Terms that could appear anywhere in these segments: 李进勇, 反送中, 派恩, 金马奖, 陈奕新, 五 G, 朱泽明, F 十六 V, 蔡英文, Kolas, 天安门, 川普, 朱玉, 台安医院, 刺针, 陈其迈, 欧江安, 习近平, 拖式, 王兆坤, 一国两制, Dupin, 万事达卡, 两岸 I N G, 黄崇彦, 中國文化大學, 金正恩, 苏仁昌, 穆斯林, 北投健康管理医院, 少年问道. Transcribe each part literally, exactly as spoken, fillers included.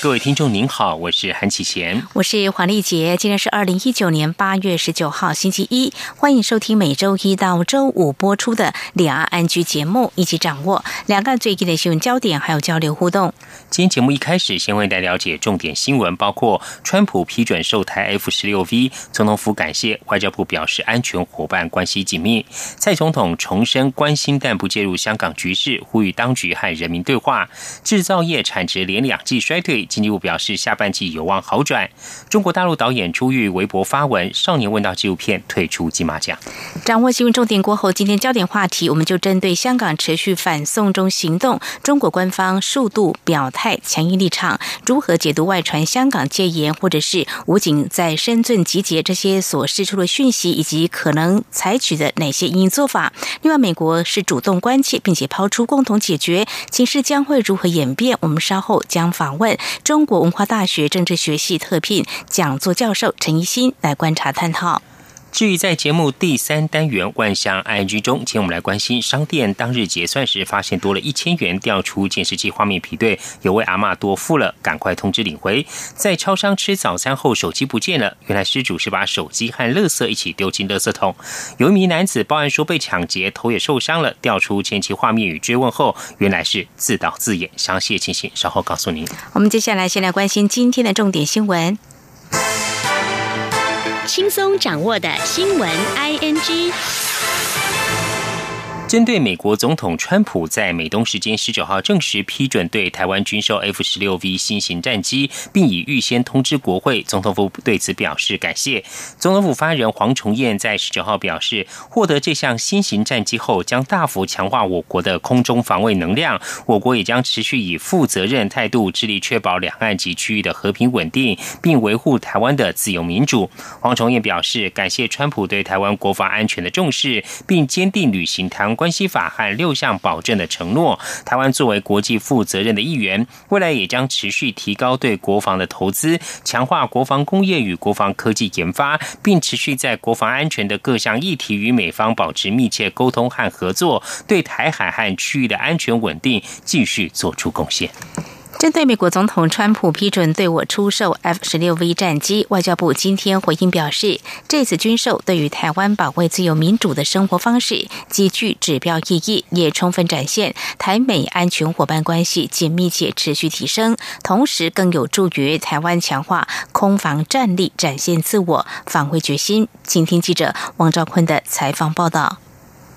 各位听众您好，我是韩启贤，我是黄丽杰。今天是二零一九年八月十九号星期一，欢迎收听每周一到周五播出的两岸安居节目，一起掌握两岸最近的新闻焦点，还有交流互动。今天节目一开始，先为大家了解重点新闻，包括川普批准售台 F 十六 V， 总统府感谢，外交部表示安全伙伴关系紧密，蔡总统重申关心但不介入香港局势，呼吁当局和人民对话。制造业产值连两季衰退。经济部表示，下半季有望好转。中国大陆导演朱玉微博发文，少年问到纪录片退出金马奖。掌握新闻重点过后，今天焦点话题，我们就针对香港持续反送中行动，中国官方数度表态强硬立场，如何解读外传香港戒严或者是武警在深圳集结这些所释出的讯息，以及可能采取的哪些因应做法。另外，美国是主动关切，并且抛出共同解决，情势将会如何演变？我们稍后将访问中国文化大学政治学系特聘讲座教授陈怡欣来观察探讨。至于在节目第三单元万象 I N G 中，请我们来关心商店当日结算时发现多了一千元掉出监视器画面，皮对有位阿嬷多付了，赶快通知领回。在超商吃早餐后手机不见了，原来失主是把手机和垃圾一起丢进垃圾桶。有一名男子报案说被抢劫，头也受伤了，掉出监视器画面与追问后，原来是自导自演。详细的情形稍后告诉您。我们接下来先来关心今天的重点新闻，轻松掌握的新闻 I N G。 针对美国总统川普在美东时间十九号证实批准对台湾军售 F 十六 V 新型战机，并已预先通知国会，总统府对此表示感谢。总统府发言人黄崇彦在十九号表示，获得这项新型战机后，将大幅强化我国的空中防卫能量，我国也将持续以负责任态度致力确保两岸及区域的和平稳定，并维护台湾的自由民主。黄崇彦表示感谢川普对台湾国防安全的重视，并坚定履行台湾关系法和六项保证的承诺。台湾作为国际负责任的一员，未来也将持续提高对国防的投资，强化国防工业与国防科技研发，并持续在国防安全的各项议题与美方保持密切沟通和合作，对台海和区域的安全稳定继续做出贡献。针对美国总统川普批准对我出售 F 十六 V 战机，外交部今天回应表示，这次军售对于台湾保卫自由民主的生活方式极具指标意义，也充分展现台美安全伙伴关系紧密且持续提升，同时更有助于台湾强化空防战力，展现自我防卫决心。请听记者王兆坤的采访报道。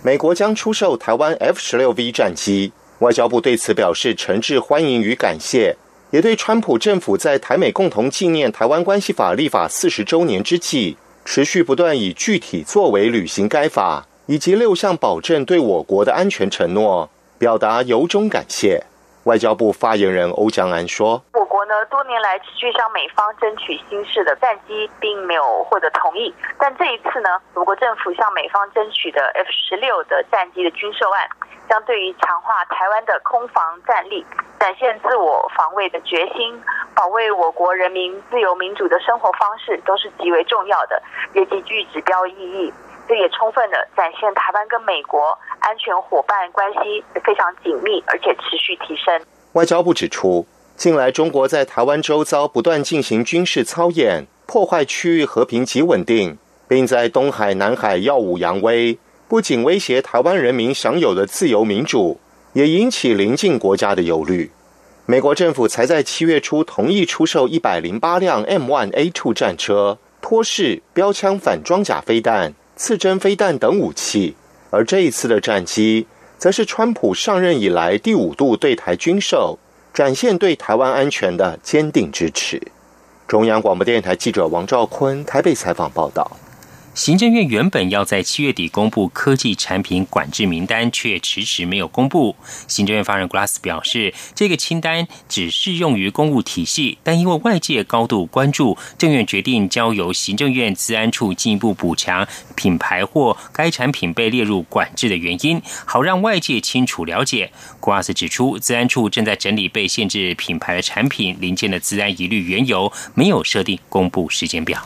美国将出售台湾 F 十六 V 战机，外交部对此表示诚挚欢迎与感谢，也对川普政府在台美共同纪念台湾关系法立法四十周年之际，持续不断以具体作为履行该法以及六项保证对我国的安全承诺，表达由衷感谢。外交部发言人欧江安说，我国呢多年来持续向美方争取新式的战机，并没有获得同意，但这一次呢，我国政府向美方争取的 F 十六 的战机的军售案，将对于强化台湾的空防战力，展现自我防卫的决心，保卫我国人民自由民主的生活方式，都是极为重要的，也极具指标意义。这也充分的展现台湾跟美国安全伙伴关系非常紧密，而且持续提升。外交部指出，近来中国在台湾周遭不断进行军事操演，破坏区域和平及稳定，并在东海、南海耀武扬威，不仅威胁台湾人民享有的自由民主，也引起邻近国家的忧虑。美国政府才在七月初同意出售一百零八辆 M 一 A 二 战车、拖式、标枪、反装甲飞弹、刺针飞弹等武器，而这一次的战机则是川普上任以来第五度对台军售，展现对台湾安全的坚定支持。中央广播电台记者王兆坤台北采访报道。行政院原本要在七月底公布科技产品管制名单，却迟迟没有公布。行政院发言人 Kolas 表示，这个清单只适用于公务体系，但因为外界高度关注，政院决定交由行政院资安处进一步补强品牌或该产品被列入管制的原因，好让外界清楚了解。 Kolas 指出，资安处正在整理被限制品牌的产品零件的资安疑虑缘由，没有设定公布时间表。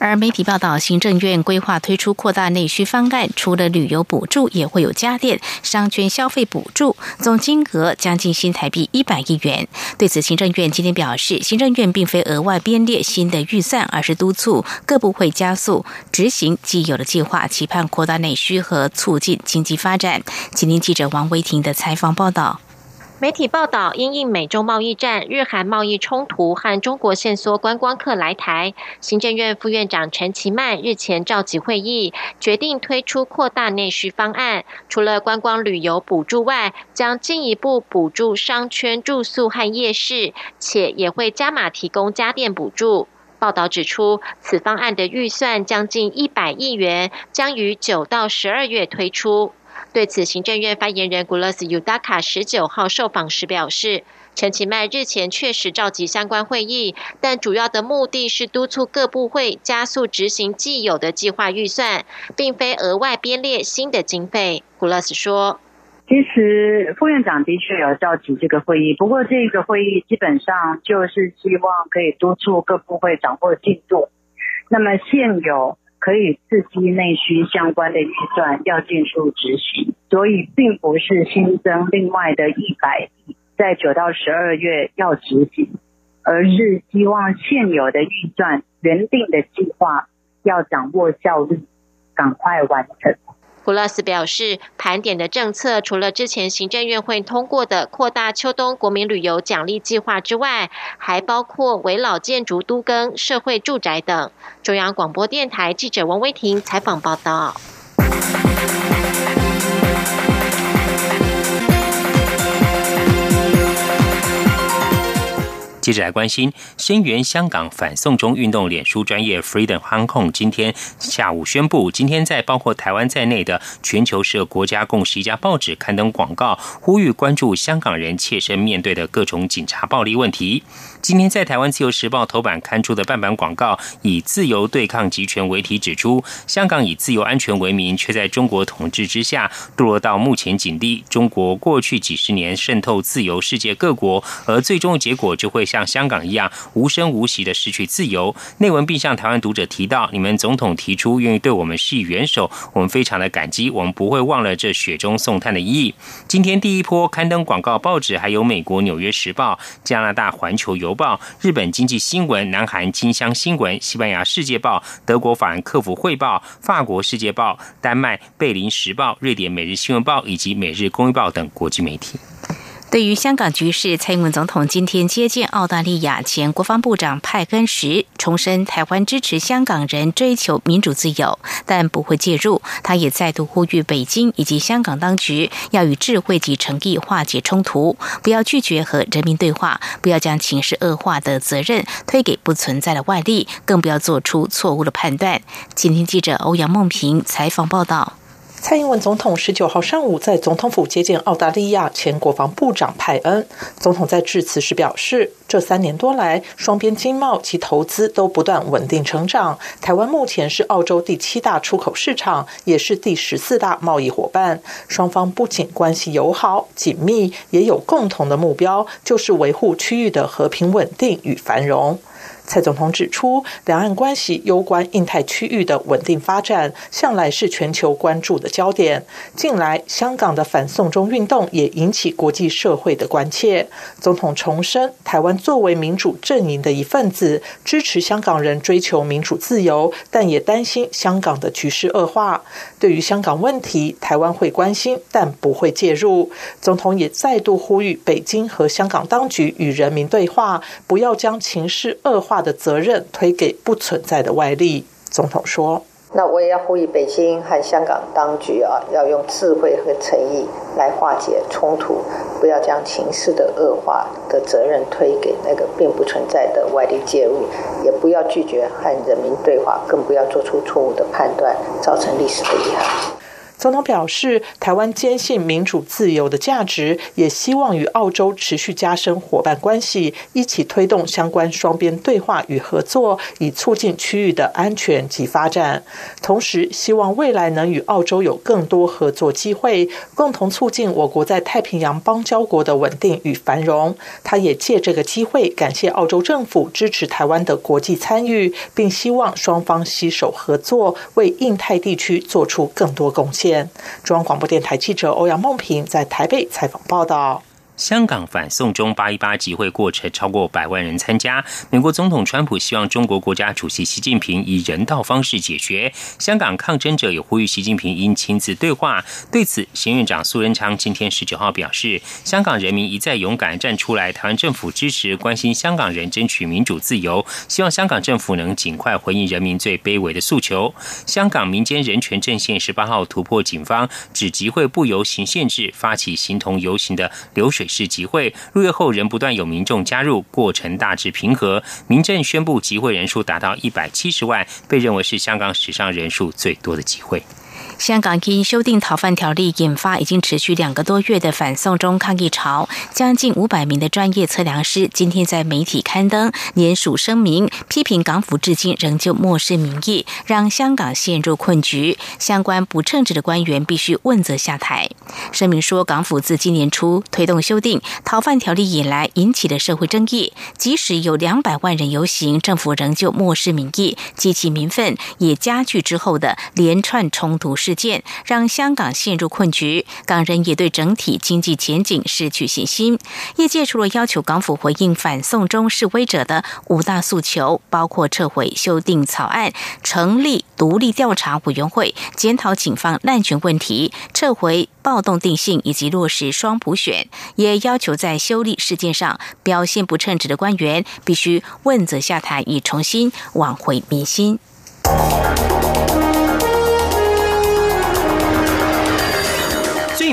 而媒体报道，行政院规划推出扩大内需方案，除了旅游补助，也会有家电、商圈消费补助，总金额将近新台币一百亿元。对此，行政院今天表示，行政院并非额外编列新的预算，而是督促各部会加速执行既有的计划，期盼扩大内需和促进经济发展。请听记者王维婷的采访报道。媒体报道，因应美洲贸易战、日韩贸易冲突和中国限缩观光客来台，行政院副院长陈其迈日前召集会议，决定推出扩大内需方案，除了观光旅游补助外，将进一步补助商圈住宿和夜市，且也会加码提供家电补助。报道指出，此方案的预算将近一百亿元，将于九到十二月推出。对此，行政院发言人 Kolas 十九号受访时表示，陈其迈日前确实召集相关会议，但主要的目的是督促各部会加速执行既有的计划预算，并非额外编列新的经费。 Kolas 说，其实副院长的确有召集这个会议，不过这个会议基本上就是希望可以督促各部会掌握进度，那么现有可以刺激内需相关的预算要尽速执行，所以并不是新增另外的一百亿在九到十二月要执行，而是希望现有的预算原定的计划要掌握效率，赶快完成。Kolas 表示，盘点的政策除了之前行政院会通过的扩大秋冬国民旅游奖励计划之外，还包括危老建筑都更、社会住宅等。中央广播电台记者王威婷采访报道。接着来关心，声援香港反送中运动脸书专页 Freedom Hong Kong 今天下午宣布，今天在包括台湾在内的全球社国家共十一家报纸刊登广告，呼吁关注香港人切身面对的各种警察暴力问题。今天在台湾自由时报头版刊出的半版广告，以自由对抗集权为题，指出香港以自由安全为名，却在中国统治之下堕落到目前境地。中国过去几十年渗透自由世界各国，而最终的结果就会像香港一样无声无息的失去自由。内文并向台湾读者提到，你们总统提出愿意对我们施以援手，我们非常的感激，我们不会忘了这雪中送炭的意义。今天第一波刊登广告报纸还有美国纽约时报、加拿大环球邮报、日本经济新闻、南韩金香新闻、西班牙世界报、德国法兰克福汇报、法国世界报、丹麦贝林时报、瑞典每日新闻报以及每日公益报等国际媒体。对于香港局势，蔡英文总统今天接见澳大利亚前国防部长派根时，重申台湾支持香港人追求民主自由，但不会介入。他也再度呼吁北京以及香港当局要以智慧及诚意化解冲突，不要拒绝和人民对话，不要将情势恶化的责任推给不存在的外力，更不要做出错误的判断。请听记者欧阳梦平采访报道。蔡英文总统十九号上午在总统府接见澳大利亚前国防部长派恩。总统在致辞时表示，这三年多来，双边经贸及投资都不断稳定成长。台湾目前是澳洲第七大出口市场，也是第十四大贸易伙伴。双方不仅关系友好紧密，也有共同的目标，就是维护区域的和平稳定与繁荣。蔡总统指出，两岸关系攸关印太区域的稳定发展，向来是全球关注的焦点。近来，香港的反送中运动也引起国际社会的关切。总统重申，台湾作为民主阵营的一份子，支持香港人追求民主自由，但也担心香港的局势恶化。对于香港问题，台湾会关心，但不会介入。总统也再度呼吁北京和香港当局与人民对话，不要将情势恶化的责任推给不存在的外力。总统说，那我也要呼吁北京和香港当局啊，要用智慧和诚意来化解冲突，不要将情势的恶化的责任推给那个并不存在的外力介入，也不要拒绝和人民对话，更不要做出错误的判断，造成历史的遗憾。总统表示，台湾坚信民主自由的价值，也希望与澳洲持续加深伙伴关系，一起推动相关双边对话与合作，以促进区域的安全及发展。同时，希望未来能与澳洲有更多合作机会，共同促进我国在太平洋邦交国的稳定与繁荣。他也借这个机会感谢澳洲政府支持台湾的国际参与，并希望双方携手合作，为印太地区做出更多贡献。中央广播电台记者欧阳梦平在台北采访报道。香港反送中八一八集会过程超过百万人参加，美国总统川普希望中国国家主席习近平以人道方式解决，香港抗争者也呼吁习近平应亲自对话。对此，行院长苏仁昌今天十九号表示，香港人民一再勇敢站出来，台湾政府支持关心香港人争取民主自由，希望香港政府能尽快回应人民最卑微的诉求。香港民间人权阵线十八号突破警方指集会不游行限制，发起形同游行的流水是集会，入夜后仍不断有民众加入，过程大致平和。民政宣布集会人数达到一百七十万，被认为是香港史上人数最多的集会。香港因修订逃犯条例引发已经持续两个多月的反送中抗议潮，将近五百名的专业测量师今天在媒体刊登联署声明，批评港府至今仍旧漠视民意，让香港陷入困局，相关不称职的官员必须问责下台。声明说，港府自今年初推动修订逃犯条例以来引起的社会争议，即使有两百万人游行，政府仍旧漠视民意，激起民愤，也加剧之后的连串冲突事件，让香港陷入困局，港人也对整体经济前景失去信心。业界除了要求港府回应反送中示威者的五大诉求，包括撤回修订草案、成立独立调查委员会、检讨警方滥权问题、撤回暴动定性以及落实双普选，也要求在修例事件上表现不称职的官员必须问责下台，以重新挽回民心。最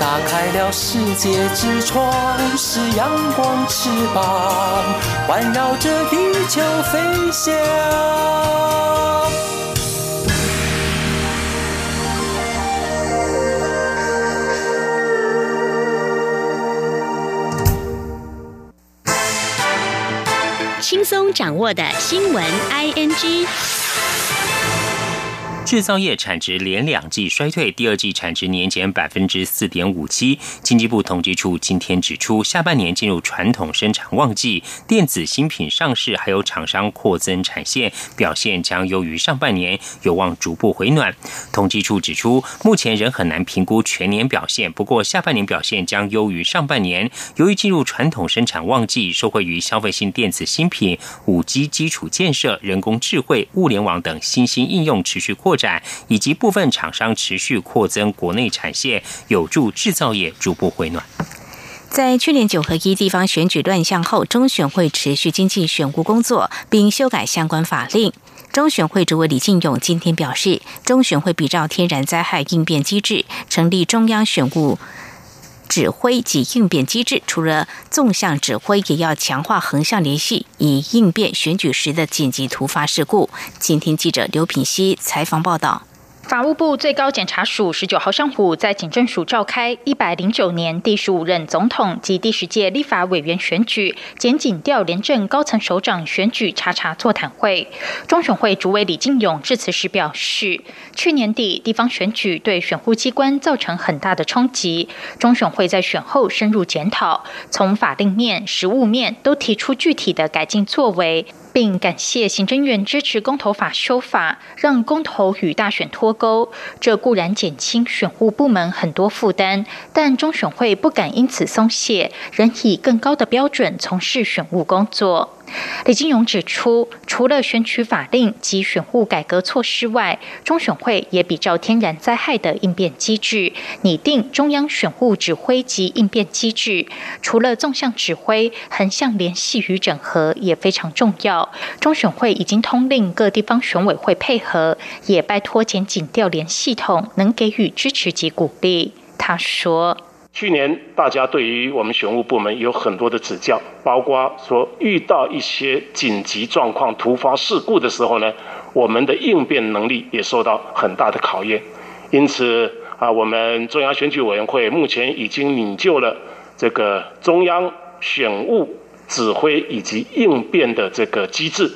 打开了世界之窗，是阳光翅膀环绕着地球飞翔。轻松掌握的新闻 I N G。制造业产值连两季衰退，第二季产值年减 百分之四点五七。 经济部统计处今天指出，下半年进入传统生产旺季，电子新品上市还有厂商扩增产线表现将优于上半年，有望逐步回暖。统计处指出，目前仍很难评估全年表现，不过下半年表现将优于上半年。由于进入传统生产旺季，受惠于消费性电子新品、 五 G 基础建设、人工智慧、物联网等新兴应用持续扩展，以及部分厂商持续扩增国内产线，有助制造业逐步回暖。在去年九合一地方选举乱象后，中选会持续精进选务工作，并修改相关法令。中选会主委李进勇今天表示，中选会比照天然灾害应变机制，成立中央选务指挥及应变机制，除了纵向指挥，也要强化横向联系，以应变选举时的紧急突发事故。今天记者刘品熙采访报道。法务部最高检察署十九号上午在警政署召开一百零九年第十五任总统及第十届立法委员选举检警调联政高层首长选举查查座谈会。中选会主委李进勇致辞时表示，去年底地方选举对选护机关造成很大的冲击，中选会在选后深入检讨，从法令面、实务面都提出具体的改进作为。并感谢行政院支持公投法修法，让公投与大选脱钩。这固然减轻选务部门很多负担，但中选会不敢因此松懈，仍以更高的标准从事选务工作。李进勇指出，除了选举法令及选务改革措施外，中选会也比照天然灾害的应变机制，拟定中央选务指挥及应变机制。除了纵向指挥，横向联系与整合也非常重要。中选会已经通令各地方选委会配合，也拜托检警调联系统能给予支持及鼓励。他说，去年大家对于我们选务部门有很多的指教，包括说遇到一些紧急状况、突发事故的时候呢，我们的应变能力也受到很大的考验。因此啊，我们中央选举委员会目前已经拟就了这个中央选务指挥以及应变的这个机制，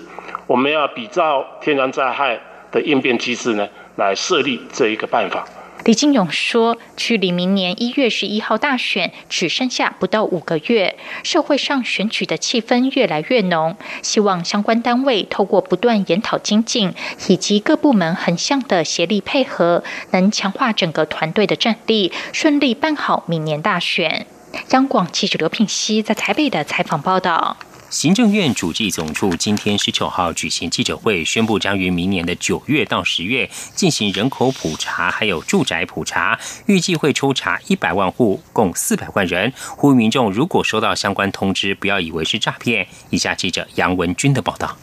我们要比照天然灾害的应变机制呢，来设立这一个办法。李进勇说，距离明年一月十一号大选只剩下不到五个月，社会上选举的气氛越来越浓，希望相关单位透过不断研讨精进，以及各部门横向的协力配合，能强化整个团队的战力，顺利办好明年大选。央广记者刘品熙在台北的采访报道。行政院主计总处今天十九号举行记者会，宣布将于明年的九月到十月进行人口普查，还有住宅普查，预计会抽查一百万户，共四百万人。呼吁民众如果收到相关通知，不要以为是诈骗。以下记者杨文君的报道。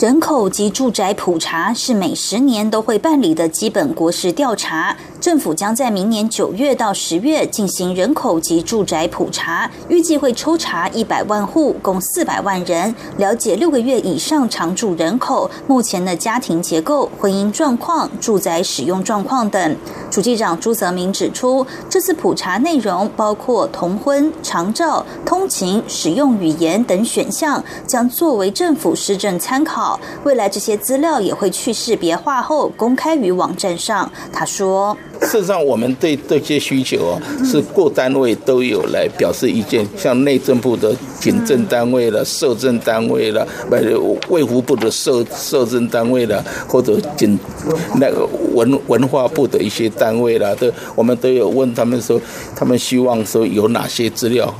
人口及住宅普查是每十年都会办理的基本国事调查，政府将在明年九月到十月进行人口及住宅普查，预计会抽查一百万户，共四百万人，了解六个月以上常住人口目前的家庭结构、婚姻状况、住宅使用状况等。主计长朱泽明指出，这次普查内容包括同婚、长照、通勤、使用语言等选项，将作为政府施政参考。未来这些资料也会去识别化后公开于网站上。他说，事实上我们对这些需求、哦、是各单位都有来表示意见，像内政部的警政单位了、社政单位了、卫福部的社社政单位了，或者警那个文文化部的一些单位了，都我们都有问他们说，他们希望说有哪些资料，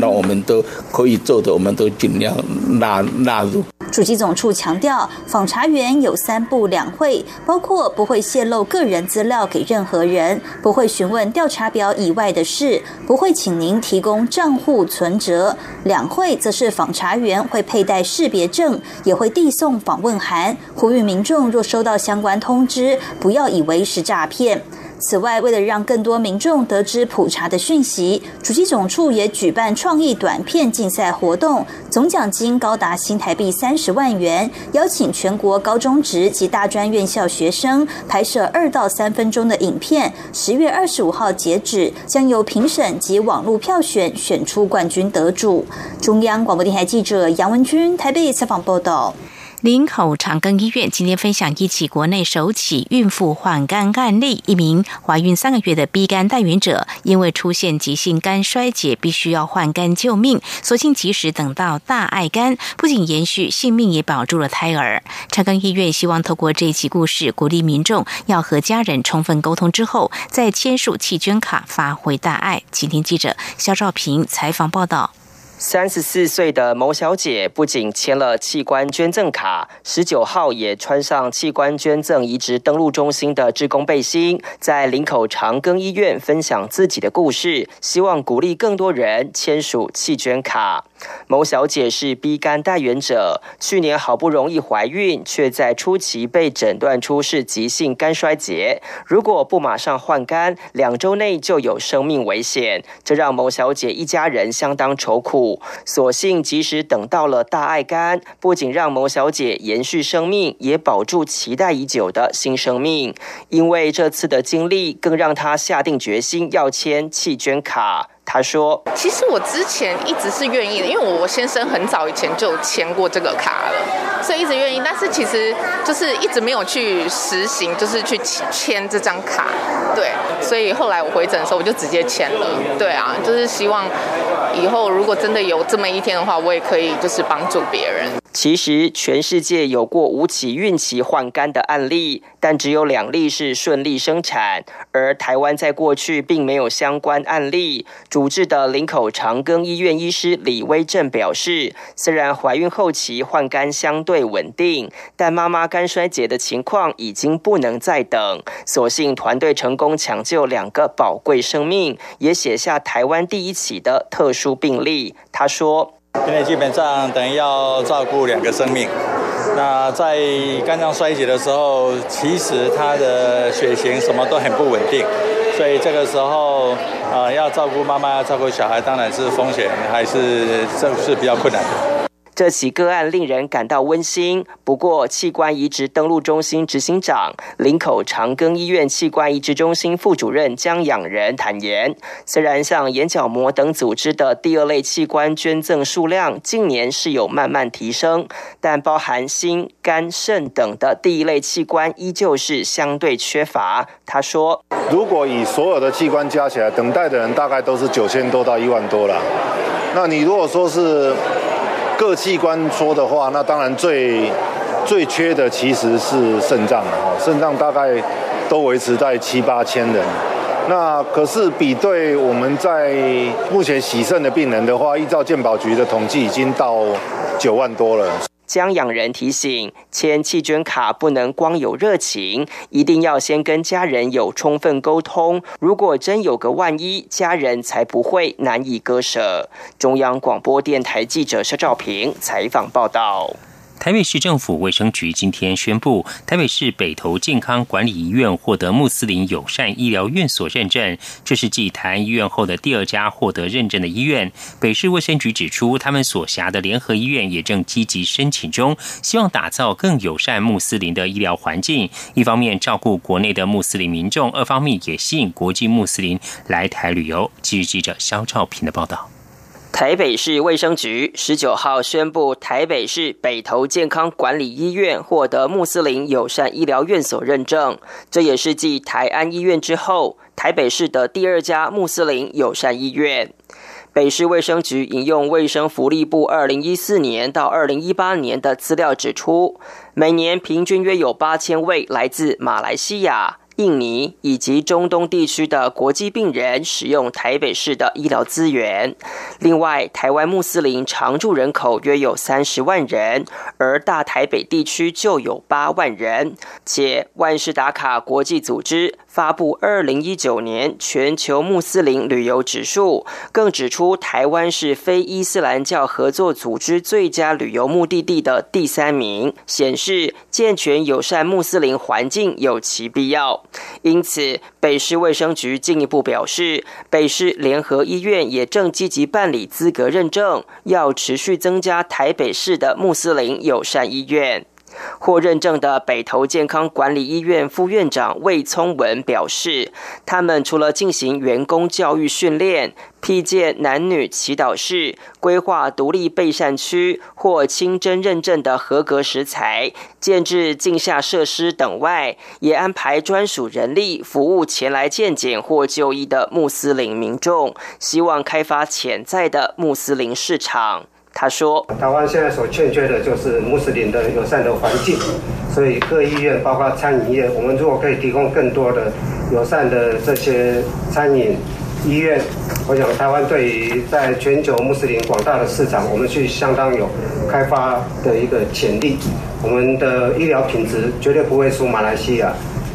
那我们都可以做的，我们都尽量纳纳入。主计总处强调，访查员有三不两会，包括不会泄露个人资料给任何人，不会询问调查表以外的事，不会请您提供账户存折。两会则是访查员会佩戴识别证，也会递送访问函，呼吁民众若收到相关通知，不要以为是诈骗。此外，为了让更多民众得知普查的讯息，主计总处也举办创意短片竞赛活动，总奖金高达新台币三十万元，邀请全国高中职及大专院校学生拍摄二到三分钟的影片，十月二十五号截止，将由评审及网络票选选出冠军得主。中央广播电台记者杨文君台北采访报道。林口长庚医院今天分享一起国内首起孕妇换肝案例，一名怀孕三个月的 B 肝带原者因为出现急性肝衰竭，必须要换肝救命，所幸及时等到大爱肝，不仅延续性命，也保住了胎儿。长庚医院希望透过这起故事鼓励民众要和家人充分沟通之后再签署弃捐卡，发挥大爱。今天记者肖兆平采访报道。三十四岁的某小姐不仅签了器官捐赠卡，十九号也穿上器官捐赠移植登录中心的志工背心，在林口长庚医院分享自己的故事，希望鼓励更多人签署器捐卡。某小姐是 B 肝带原者，去年好不容易怀孕，却在初期被诊断出是急性肝衰竭。如果不马上换肝，两周内就有生命危险，这让某小姐一家人相当愁苦。所幸即使等到了大爱肝，不仅让某小姐延续生命，也保住期待已久的新生命。因为这次的经历，更让她下定决心要签弃捐卡。他说：“其实我之前一直是愿意的，因为我先生很早以前就签过这个卡了，所以一直愿意。但是其实就是一直没有去实行，就是去签这张卡。对，所以后来我回诊的时候，我就直接签了。对啊，就是希望以后如果真的有这么一天的话，我也可以就是帮助别人。”其实全世界有过五起孕期换肝的案例，但只有两例是顺利生产，而台湾在过去并没有相关案例。主治的林口长庚医院医师李威正表示，虽然怀孕后期换肝相对稳定，但妈妈肝衰竭的情况已经不能再等。所幸团队成功抢救两个宝贵生命，也写下台湾第一起的特殊病例。他说：“因为基本上等于要照顾两个生命，那在肝脏衰竭的时候，其实它的血型什么都很不稳定，所以这个时候，呃，要照顾妈妈，要照顾小孩，当然是风险还是这是比较困难的。”这起个案令人感到温馨。不过，器官移植登录中心执行长、林口长庚医院器官移植中心副主任江仰仁坦言，虽然像眼角膜等组织的第二类器官捐赠数量近年是有慢慢提升，但包含心、肝、肾等的第一类器官依旧是相对缺乏。他说：“如果以所有的器官加起来，等待的人大概都是九千多到一万多了。那你如果说是各器官说的话，那当然最最缺的其实是肾脏啊，肾脏大概都维持在七八千人。那可是比对我们在目前洗肾的病人的话，依照健保局的统计，已经到九万多了。”江仰仁提醒，签弃捐卡不能光有热情，一定要先跟家人有充分沟通。如果真有个万一，家人才不会难以割舍。中央广播电台记者肖兆平采访报道。台北市政府卫生局今天宣布，台北市北投健康管理医院获得穆斯林友善医疗院所认证，这是继台安医院后的第二家获得认证的医院。北市卫生局指出，他们所辖的联合医院也正积极申请中，希望打造更友善穆斯林的医疗环境，一方面照顾国内的穆斯林民众，二方面也吸引国际穆斯林来台旅游。继续记者肖兆平的报道。台北市卫生局十九号宣布，台北市北投健康管理医院获得穆斯林友善医疗院所认证，这也是继台安医院之后，台北市的第二家穆斯林友善医院。北市卫生局引用卫生福利部二零一四年到二零一八年的资料指出，每年平均约有八千位来自马来西亚、印尼以及中东地区的国际病人使用台北市的医疗资源。另外，台湾穆斯林常住人口约有三十万人，而大台北地区就有八万人，且万事达卡国际组织发布二零一九年全球穆斯林旅游指数，更指出台湾是非伊斯兰教合作组织最佳旅游目的地的第三名，显示健全友善穆斯林环境有其必要。因此，北市卫生局进一步表示，北市联合医院也正积极办理资格认证，要持续增加台北市的穆斯林友善医院。获认证的北投健康管理医院副院长魏聪文表示，他们除了进行员工教育训练、辟建男女祈祷室、规划独立备膳区或清真认证的合格食材、建置净夏设施等外，也安排专属人力服务前来健检或就医的穆斯林民众，希望开发潜在的穆斯林市场。他说，台湾现在所欠缺的就是穆斯林的友善的环境，所以各医院包括餐饮业，我们如果可以提供更多的友善的这些餐饮医院，我想台湾对于在全球穆斯林广大的市场，我们去相当有开发的一个潜力。我们的医疗品质绝对不会输马来西亚，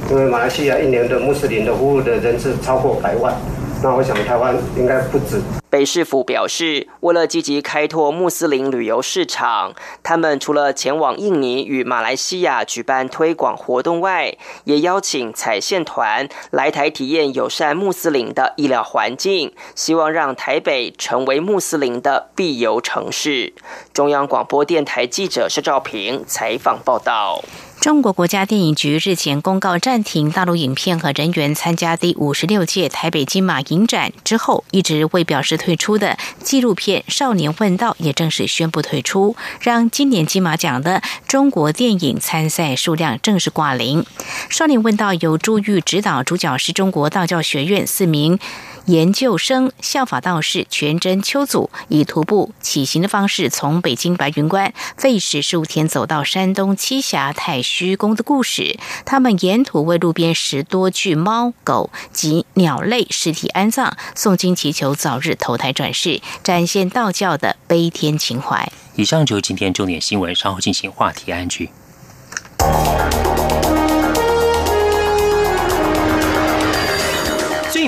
因为马来西亚一年的穆斯林的服务的人次超过百万，那我想台湾应该不止。北市府表示，为了积极开拓穆斯林旅游市场，他们除了前往印尼与马来西亚举办推广活动外，也邀请采线团来台体验友善穆斯林的医疗环境，希望让台北成为穆斯林的必游城市。中央广播电台记者施兆平采访报道。中国国家电影局日前公告暂停大陆影片和人员参加第五十六届台北金马影展之后，一直未表示退出的纪录片《少年问道》也正式宣布退出，让今年金马奖的中国电影参赛数量正式挂零。《少年问道》由朱玉执导，主角是中国道教学院四名研究生效法道士全真丘祖，以徒步起行的方式从北京白云观费时十五天走到山东栖霞太虚宫的故事。他们沿途为路边十多具猫狗及鸟类尸体安葬，诵经祈求早日投胎转世，展现道教的悲天情怀。以上就是今天重点新闻，稍后进行话题安居。最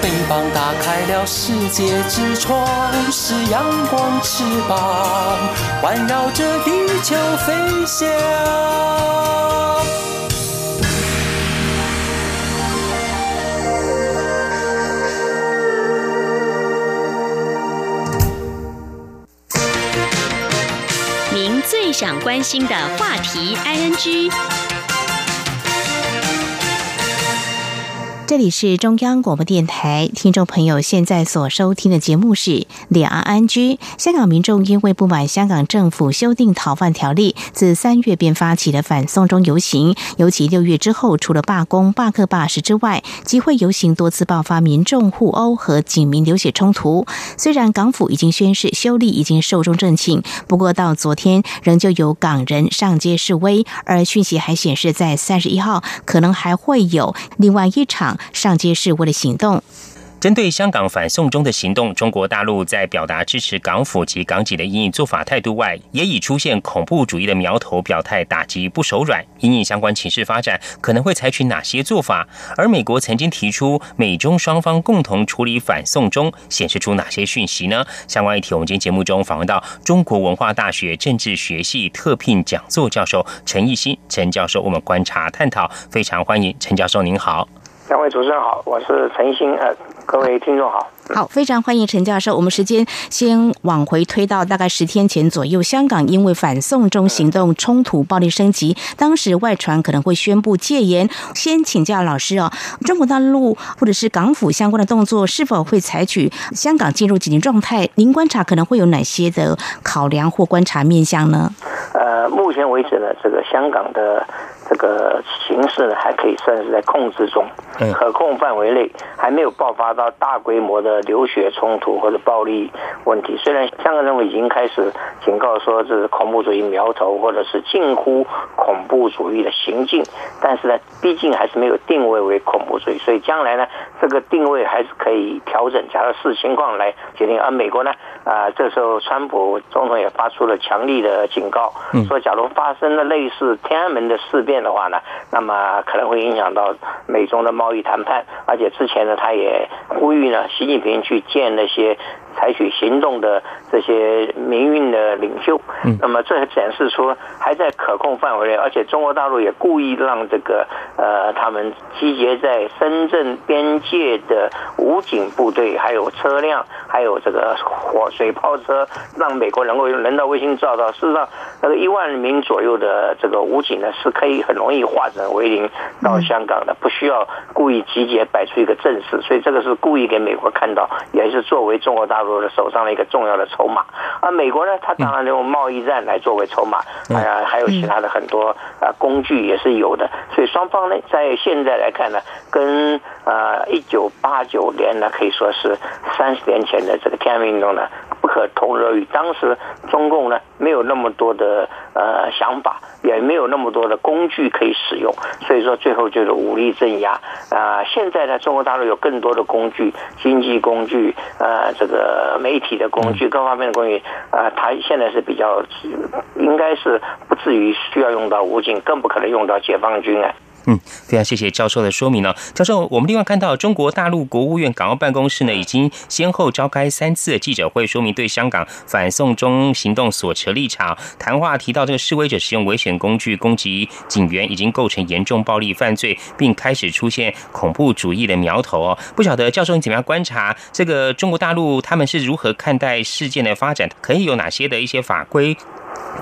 翅膀打开了世界之窗，是阳光翅膀环绕着地球飞翔。您最想关心的话题 I N G。这里是中央广播电台，听众朋友现在所收听的节目是两岸安居。香港民众因为不满香港政府修订逃犯条例，自三月便发起了反送中游行，尤其六月之后，除了罢工、罢课、罢市之外，集会游行多次爆发民众互殴和警民流血冲突。虽然港府已经宣示修例已经寿终正寝，不过到昨天仍旧有港人上街示威，而讯息还显示在三十一号可能还会有另外一场上街示威的行动。针对香港反送中的行动，中国大陆在表达支持港府及港警的因应做法态度外，也以出现恐怖主义的苗头表态打击不手软，因应相关情势发展可能会采取哪些做法？而美国曾经提出美中双方共同处理反送中，显示出哪些讯息呢？相关议题我们今天节目中访问到中国文化大学政治学系特聘讲座教授陈奕新，陈教授我们观察探讨，非常欢迎陈教授。您好。两位主持人好，我是陈奕新，呃，各位听众好。好，非常欢迎陈教授。我们时间先往回推到大概十天前左右，香港因为反送中行动冲突暴力升级，当时外传可能会宣布戒严。先请教老师哦，中国大陆或者是港府相关的动作是否会采取香港进入紧急状态？您观察可能会有哪些的考量或观察面向呢？呃，目前为止呢，这个香港的这个形势呢，还可以算是在控制中，可控范围内，还没有爆发到大规模的流血冲突或者暴力问题。虽然香港政府已经开始警告说这是恐怖主义苗头或者是近乎恐怖主义的行径，但是呢毕竟还是没有定位为恐怖主义，所以将来呢这个定位还是可以调整，假如视情况来决定。而美国呢啊、呃，这时候川普总统也发出了强力的警告，说假如发生了类似天安门的事变面的话呢，那么可能会影响到美中的贸易谈判。而且之前呢，他也呼吁呢，习近平去见那些采取行动的这些民运的领袖。嗯，那么这显示出还在可控范围内，而且中国大陆也故意让这个呃他们集结在深圳边界的武警部队，还有车辆，还有这个火水炮车，让美国能够人道卫星照到。事实上，那个一万名左右的这个武警呢，是可以很容易化整为零到香港的，不需要故意集结摆出一个阵势。所以这个是故意给美国看到，也是作为中国大陆的手上的一个重要的筹码。而美国呢，它当然用贸易战来作为筹码，啊，还有其他的很多啊工具也是有的。所以双方呢，在现在来看呢，跟呃一九八九年呢，可以说是三十年前的这个天安门运动呢，不可同日而语。当时中共呢，没有那么多的呃想法，也没有那么多的工具可以使用，所以说最后就是武力镇压。啊、呃，现在呢，中国大陆有更多的工具，经济工具，呃，这个媒体的工具，各方面的工具。啊、呃，它现在是比较，应该是不至于需要用到武警，更不可能用到解放军啊。嗯，非常谢谢教授的说明呢。教授，我们另外看到中国大陆国务院港澳办公室呢，已经先后召开三次的记者会，说明对香港反送中行动所持立场。谈话提到，这个示威者使用危险工具攻击警员，已经构成严重暴力犯罪，并开始出现恐怖主义的苗头哦。不晓得教授你怎么样观察这个中国大陆他们是如何看待事件的发展，可以有哪些的一些法规？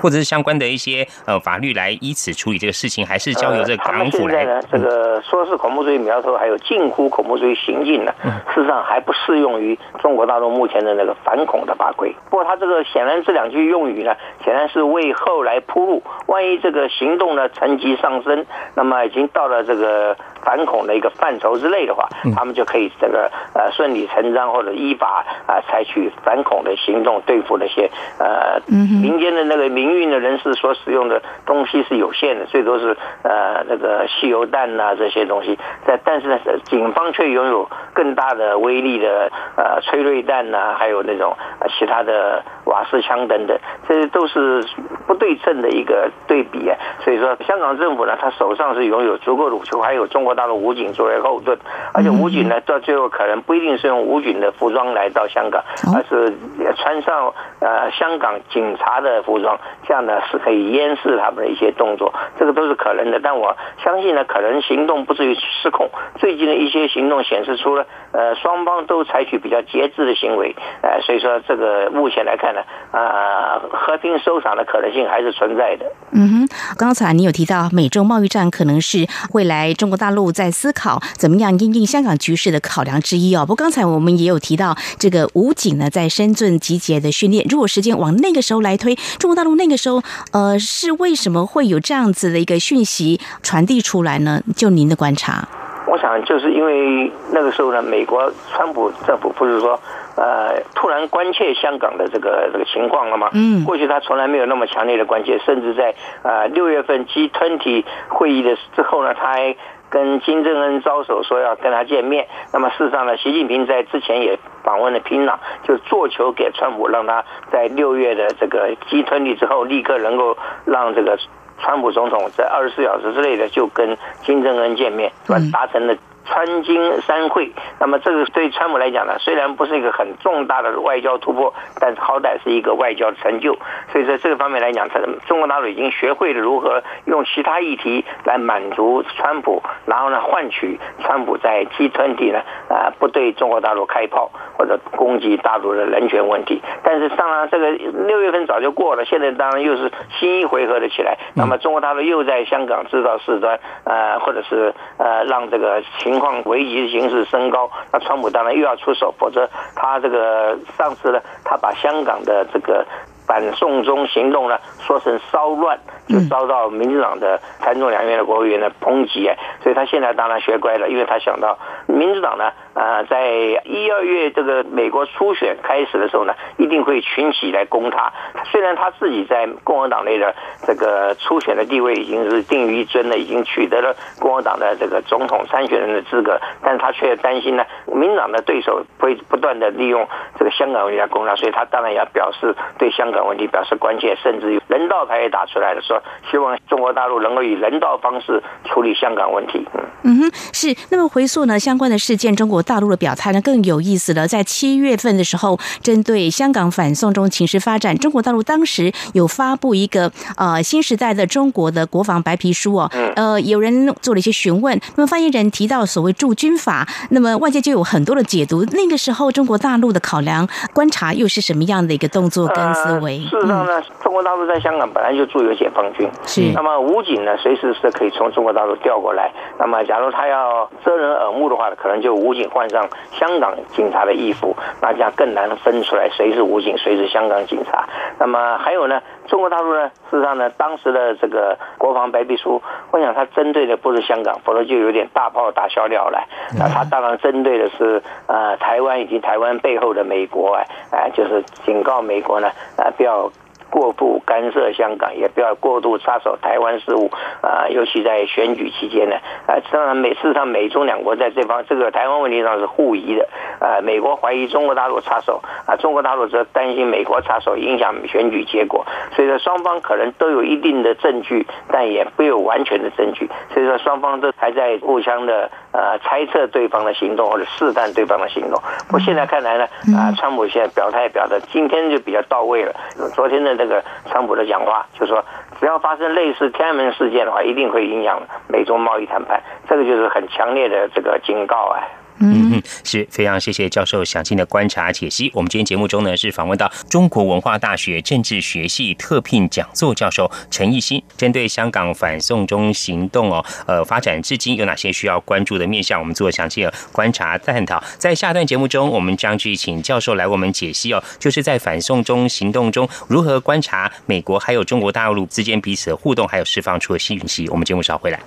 或者是相关的一些呃法律来依此处理这个事情，还是交由这个港府来？呃、这个说是恐怖主义苗头，还有近乎恐怖主义行径呢，事实上还不适用于中国大陆目前的那个反恐的法规。不过他这个显然这两句用语呢，显然是为后来铺路。万一这个行动呢层级上升，那么已经到了这个反恐的一个范畴之内的话，他们就可以这个呃顺理成章或者依法啊、呃、采取反恐的行动，对付那些呃民间的那个民。营运的人士所使用的东西是有限的，最多是呃那个汽油弹啊这些东西。但但是呢，警方却拥有更大的威力的呃催泪弹啊，还有那种、呃、其他的瓦斯枪等等，这些都是不对称的一个对比、啊。所以说，香港政府呢，他手上是拥有足够的武器，还有中国大陆武警作为后盾，而且武警呢，到最后可能不一定是用武警的服装来到香港，而是穿上呃香港警察的服装。这样呢是可以掩饰他们的一些动作，这个都是可能的。但我相信呢，可能行动不至于失控。最近的一些行动显示出了，呃，双方都采取比较节制的行为，呃，所以说这个目前来看呢，啊、呃，和平收场的可能性还是存在的。嗯哼，刚才你有提到美中贸易战可能是未来中国大陆在思考怎么样因应香港局势的考量之一哦。不过刚才我们也有提到，这个武警呢在深圳集结的训练，如果时间往那个时候来推，中国大陆。那个时候，呃，是为什么会有这样子的一个讯息传递出来呢？就您的观察，我想就是因为那个时候呢，美国川普政府不是说。呃，突然关切香港的这个这个情况了吗？嗯，过去他从来没有那么强烈的关切，甚至在呃六月份 G 二十 会议的之后呢，他还跟金正恩招手说要跟他见面。那么事实上呢，习近平在之前也访问了平壤，就做球给川普，让他在六月的这个 G 二十 之后立刻能够让这个川普总统在二十四小时之内的就跟金正恩见面，是吧？达成了。川金三会，那么这个对川普来讲呢，虽然不是一个很重大的外交突破，但是好歹是一个外交成就。所以在这个方面来讲，中国大陆已经学会了如何用其他议题来满足川普，然后呢换取川普在 G 二十 呢啊、呃、不对中国大陆开炮或者攻击大陆的人权问题。但是当然这个六月份早就过了，现在当然又是新一回合的起来。那么中国大陆又在香港制造事端，呃或者是呃让这个情。情况危急的形势升高，那川普当然又要出手，否则他这个上次呢，他把香港的这个反送中行动呢说成骚乱，就遭到民进党的参众两院的国会议员的抨击，所以他现在当然学乖了，因为他想到民进党呢，呃，在一二月这个美国初选开始的时候呢，一定会群起来攻他。虽然他自己在共和党内的这个初选的地位已经是定于一尊了，已经取得了共和党的这个总统参选人的资格，但是他却担心呢，民进党的对手会不断的利用这个香港问题来攻他，所以他当然也表示对香港问题表示关切，甚至人人道牌也打出来了，说希望中国大陆能够以人道方式处理香港问题。嗯，嗯哼，是。那么回溯呢相关的事件，中国大陆的表态呢更有意思了。在七月份的时候，针对香港反送中情势发展，中国大陆当时有发布一个呃新时代的中国的国防白皮书哦。呃，有人做了一些询问，那么发言人提到所谓驻军法，那么外界就有很多的解读。那个时候中国大陆的考量观察又是什么样的一个动作跟思维？呃、事实上呢，中国大陆在香港本来就驻有解放军，是。那么武警呢，随时是可以从中国大陆调过来。那么假如他要遮人耳目的话，可能就武警换上香港警察的衣服，那这样更难分出来谁是武警，谁是香港警察。那么还有呢，中国大陆呢，事实上呢，当时的这个国防白皮书，我想它针对的不是香港，否则就有点大炮打小鸟了。那它当然针对的是呃台湾以及台湾背后的美国，哎、呃，就是警告美国呢，呃，不要过度干涉香港，也不要过度插手台湾事务啊、呃，尤其在选举期间呢，啊、呃，当然美事实上美中两国在这方这个台湾问题上是互疑的，啊、呃，美国怀疑中国大陆插手，啊、呃，中国大陆则担心美国插手影响选举结果，所以说双方可能都有一定的证据，但也没有完全的证据，所以说双方都还在互相的呃猜测对方的行动或者试探对方的行动。不过现在看来呢，啊、呃，川普现在表态表的今天就比较到位了，昨天的。这个川普的讲话就是说，只要发生类似天安门事件的话，一定会影响美中贸易谈判，这个就是很强烈的这个警告啊。嗯嗯，是，非常谢谢教授详尽的观察解析。我们今天节目中呢，是访问到中国文化大学政治学系特聘讲座教授陈义欣，针对香港反送中行动哦，呃，发展至今有哪些需要关注的面向，我们做详细的观察探讨。在下段节目中，我们将去请教授来我们解析哦，就是在反送中行动中如何观察美国还有中国大陆之间彼此的互动，还有释放出的新讯息。我们节目稍回来。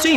最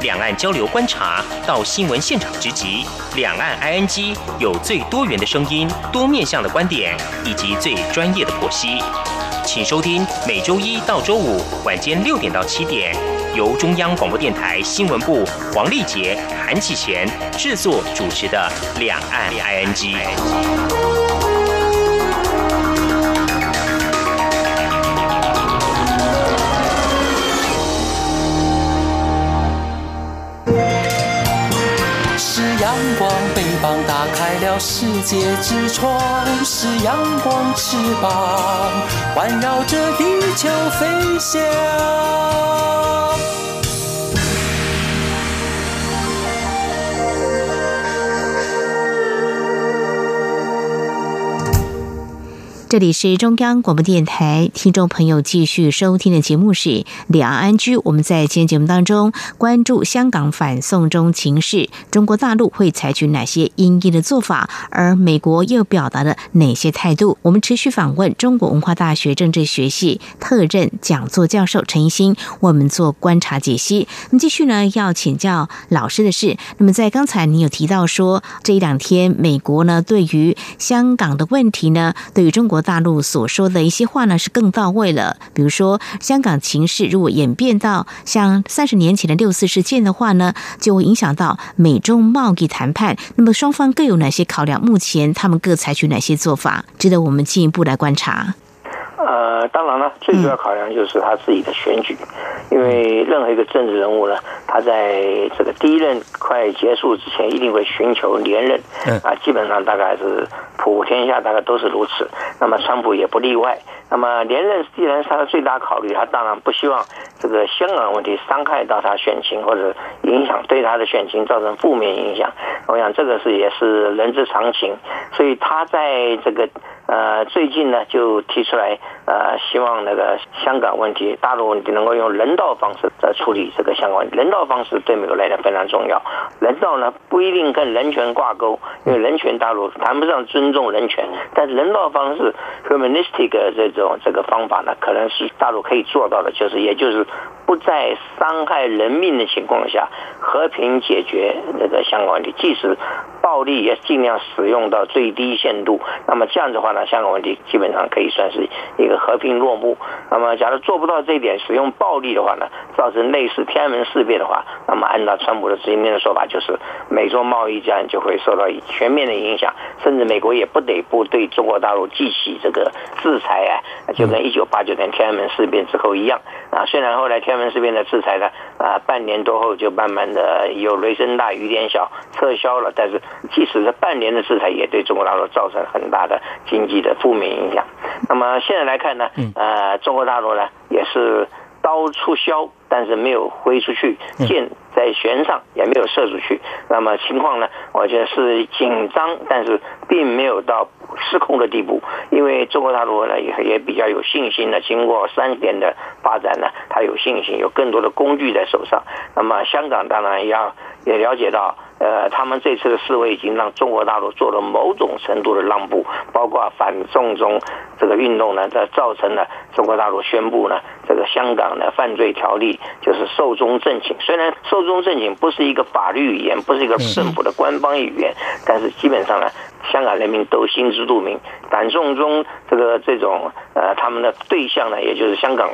两岸交流观察到新闻现场直击，两岸 I N G 有最多元的声音、多面向的观点以及最专业的剖析。请收听每周一到周五晚间六点到七点，由中央广播电台新闻部黄丽杰、韩启贤制作主持的《两岸 I N G》。阳光翅膀打开了世界之窗，是阳光翅膀环绕着地球飞翔。这里是中央广播电台，听众朋友继续收听的节目是《两岸安居》。我们在今天节目当中关注香港反送中情势，中国大陆会采取哪些因应的做法，而美国又表达了哪些态度？我们持续访问中国文化大学政治学系特任讲座教授陈义欣，我们做观察解析。那么继续呢，要请教老师的是，那么在刚才你有提到说，这一两天美国呢对于香港的问题呢，对于中国大陆所说的一些话呢是更到位了，比如说香港情势如果演变到像三十年前的六四事件的话呢，就会影响到美中贸易谈判。那么双方各有哪些考量？目前他们各采取哪些做法，值得我们进一步来观察？呃，当然了，最主要考量就是他自己的选举，因为任何一个政治人物呢，他在这个第一任快结束之前，一定会寻求连任，啊，基本上大概是普天下大概都是如此，那么川普也不例外。那么连任既然是他的最大考虑，他当然不希望这个香港问题伤害到他选情，或者影响对他的选情造成负面影响。我想这个是也是人之常情，所以他在这个呃最近呢就提出来呃希望那个香港问题、大陆问题能够用人道方式来处理这个香港问题。人道方式对美国来讲非常重要，人道呢不一定跟人权挂钩，因为人权大陆谈不上尊重人权，但人道方式 humanistic 这种这个方法呢，可能是大陆可以做到的，就是也就是不在伤害人命的情况下和平解决这个相关问题，即使暴力也尽量使用到最低限度，那么这样的话呢，相关问题基本上可以算是一个和平落幕。那么假如做不到这一点，使用暴力的话呢，造成类似天安门事变的话，那么按照川普的今天的说法，就是美洲贸易战就会受到全面的影响，甚至美国也不得不对中国大陆记起这个制裁啊，就跟一九八九年天安门事变之后一样啊。虽然后来天安门事变的制裁呢，啊半年多后就慢慢的有雷声大雨点小撤销了，但是即使这半年的制裁也对中国大陆造成很大的经济的负面影响。那么现在来看呢，呃，中国大陆呢也是刀出鞘，但是没有挥出去，剑在弦上也没有射出去。那么情况呢，我觉得是紧张，但是并没有到失控的地步。因为中国大陆呢 也, 也比较有信心呢，经过三年的发展呢，它有信心，有更多的工具在手上。那么香港当然要也了解到，呃，他们这次的示威已经让中国大陆做了某种程度的让步，包括反送中这个运动呢，这造成了中国大陆宣布呢，这个香港的犯罪条例就是寿终正寝。虽然寿终正寝不是一个法律语言，不是一个政府的官方语言，但是基本上呢，香港人民都心知肚明，反送中这个这种呃他们的对象呢，也就是香港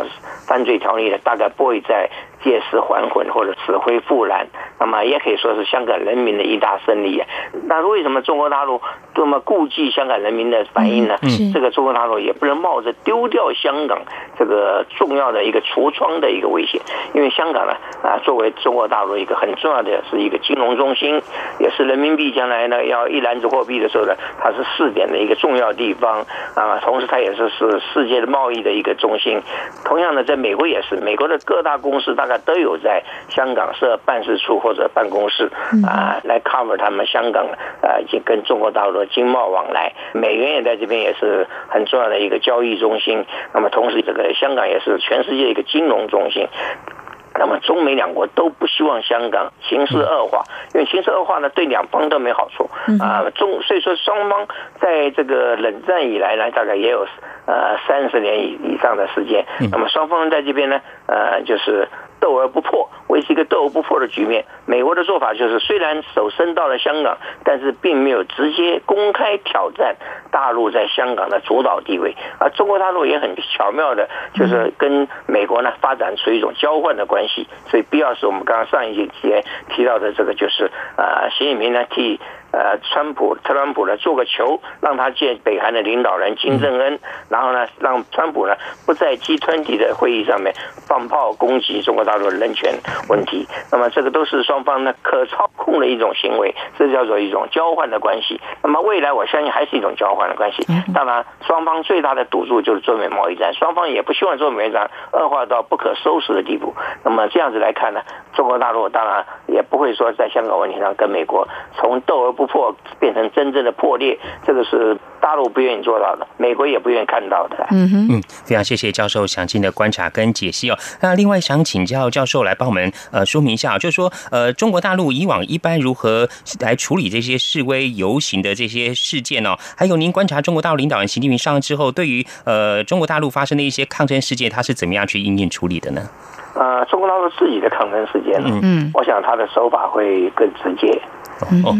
犯罪条例呢，大概不会再借尸还魂或者死灰复燃，那么也可以说是香港人民的一大胜利。那为什么中国大陆这么顾忌香港人民的反应呢？这个中国大陆也不能冒着丢掉香港这个重要的一个橱窗的一个危险，因为香港呢啊，作为中国大陆一个很重要的是一个金融中心，也是人民币将来呢要一篮子货币的时候呢，它是试点的一个重要地方啊，同时它也是是世界的贸易的一个中心。同样呢，在美国也是，美国的各大公司大概都有在香港设办事处或者办公室啊，来 cover 他们香港啊跟中国大陆的经贸往来。美元也在这边也是很重要的一个交易中心，那么同时这个香港也是全世界一个金融中心。那么中美两国都不希望香港形势恶化，因为形势恶化呢对两方都没好处啊、呃。中所以说双方在这个冷战以来呢，大概也有呃三十年以以上的时间。那么双方在这边呢，呃就是斗而不破，维持一个斗而不破的局面。美国的做法就是，虽然手伸到了香港，但是并没有直接公开挑战大陆在香港的主导地位。而中国大陆也很巧妙的，就是跟美国呢发展出一种交换的关系。所以必要是我们刚刚上一节提到的这个，就是啊，习近平呢替呃，川普特朗普呢做个球，让他见北韩的领导人金正恩，然后呢，让川普呢不在 G 二十 的会议上面放炮攻击中国大陆的人权问题。那么这个都是双方呢可操控的一种行为，这叫做一种交换的关系。那么未来我相信还是一种交换的关系。当然，双方最大的赌注就是中美贸易战，双方也不希望中美贸易战恶化到不可收拾的地步。那么这样子来看呢，中国大陆当然也不会说在香港问题上跟美国从斗而不破变成真正的破裂，这个是大陆不愿意做到的，美国也不愿意看到的。嗯哼，嗯，非常谢谢教授详尽的观察跟解析哦。那另外想请教教授来帮我们呃说明一下、哦，就是说呃中国大陆以往一般如何来处理这些示威游行的这些事件哦？还有您观察中国大陆领导人习近平上任之后，对于呃中国大陆发生的一些抗争事件，他是怎么样去因应处理的呢？呃，中国大陆自己的抗争事件呢，嗯，我想他的手法会更直接。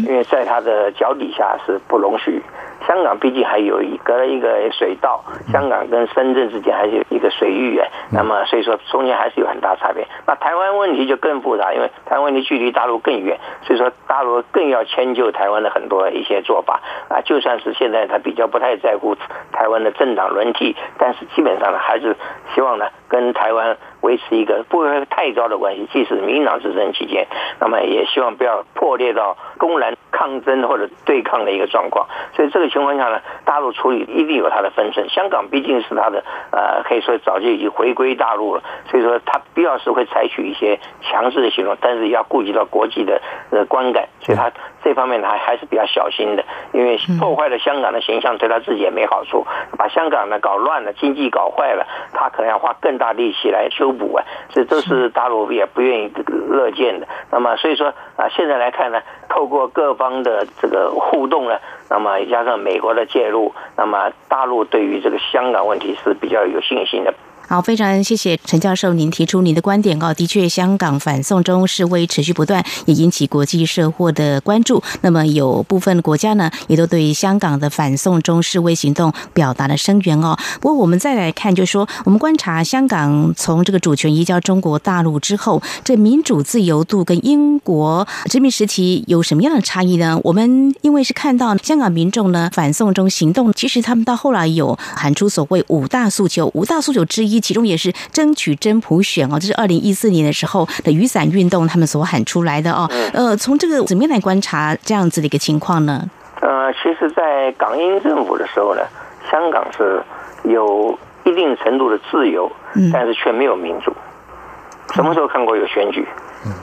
因为在他的脚底下是不容许，香港毕竟还有一个一个水道，香港跟深圳之间还是有一个水域，那么所以说中间还是有很大差别。那台湾问题就更复杂，因为台湾问题距离大陆更远，所以说大陆更要迁就台湾的很多一些做法啊。就算是现在他比较不太在乎台湾的政党轮替，但是基本上呢还是希望呢跟台湾维持一个不会太糟的关系，即使民进党执政期间，那么也希望不要破裂到公然抗争或者对抗的一个状况。所以这个情况下呢，大陆处理一定有它的分寸。香港毕竟是它的呃，可以说早就已经回归大陆了，所以说它必要是会采取一些强制的行动，但是要顾及到国际的呃观感，所以它这方面呢还还是比较小心的，因为破坏了香港的形象，对他自己也没好处。把香港呢搞乱了，经济搞坏了，他可能要花更大力气来修补啊，这都是大陆也不愿意乐见的。那么所以说啊，现在来看呢，透过各方的这个互动呢，那么加上美国的介入，那么大陆对于这个香港问题是比较有信心的。好，非常谢谢陈教授您提出您的观点哦。的确，香港反送中示威持续不断，也引起国际社会的关注。那么有部分国家呢，也都对香港的反送中示威行动表达了声援哦。不过我们再来看，就是说我们观察香港从这个主权移交中国大陆之后，这民主自由度跟英国殖民时期有什么样的差异呢？我们因为是看到香港民众呢反送中行动，其实他们到后来有喊出所谓五大诉求，五大诉求之一。其中也是争取真普选哦，这是二零一四年的时候的雨伞运动他们所喊出来的哦。呃，从这个怎么样来观察这样子的一个情况呢？呃，其实，在港英政府的时候呢，香港是有一定程度的自由，但是却没有民主。什么时候看过有选举？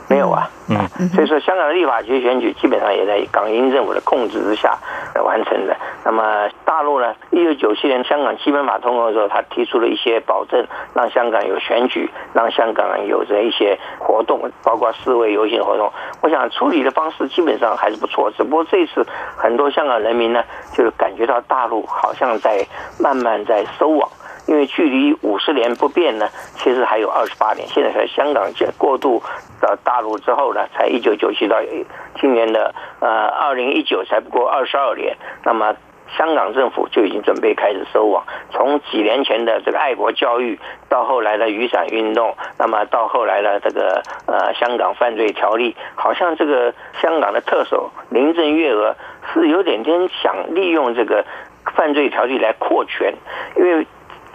没有啊。嗯，所以说香港的立法局选举基本上也在港英政府的控制之下完成的。那么大陆呢，一九九七年香港基本法通过的时候，他提出了一些保证，让香港有选举，让香港有着一些活动，包括示威游行活动。我想处理的方式基本上还是不错，只不过这次很多香港人民呢，就是感觉到大陆好像在慢慢在收网。因为距离五十年不变呢，其实还有二十八年。现在在香港过渡到大陆之后呢，才一九九七到今年的呃二零一九，才不过二十二年。那么香港政府就已经准备开始收网，从几年前的这个爱国教育，到后来的雨伞运动，那么到后来的这个呃香港犯罪条例，好像这个香港的特首林郑月娥是有点点想利用这个犯罪条例来扩权，因为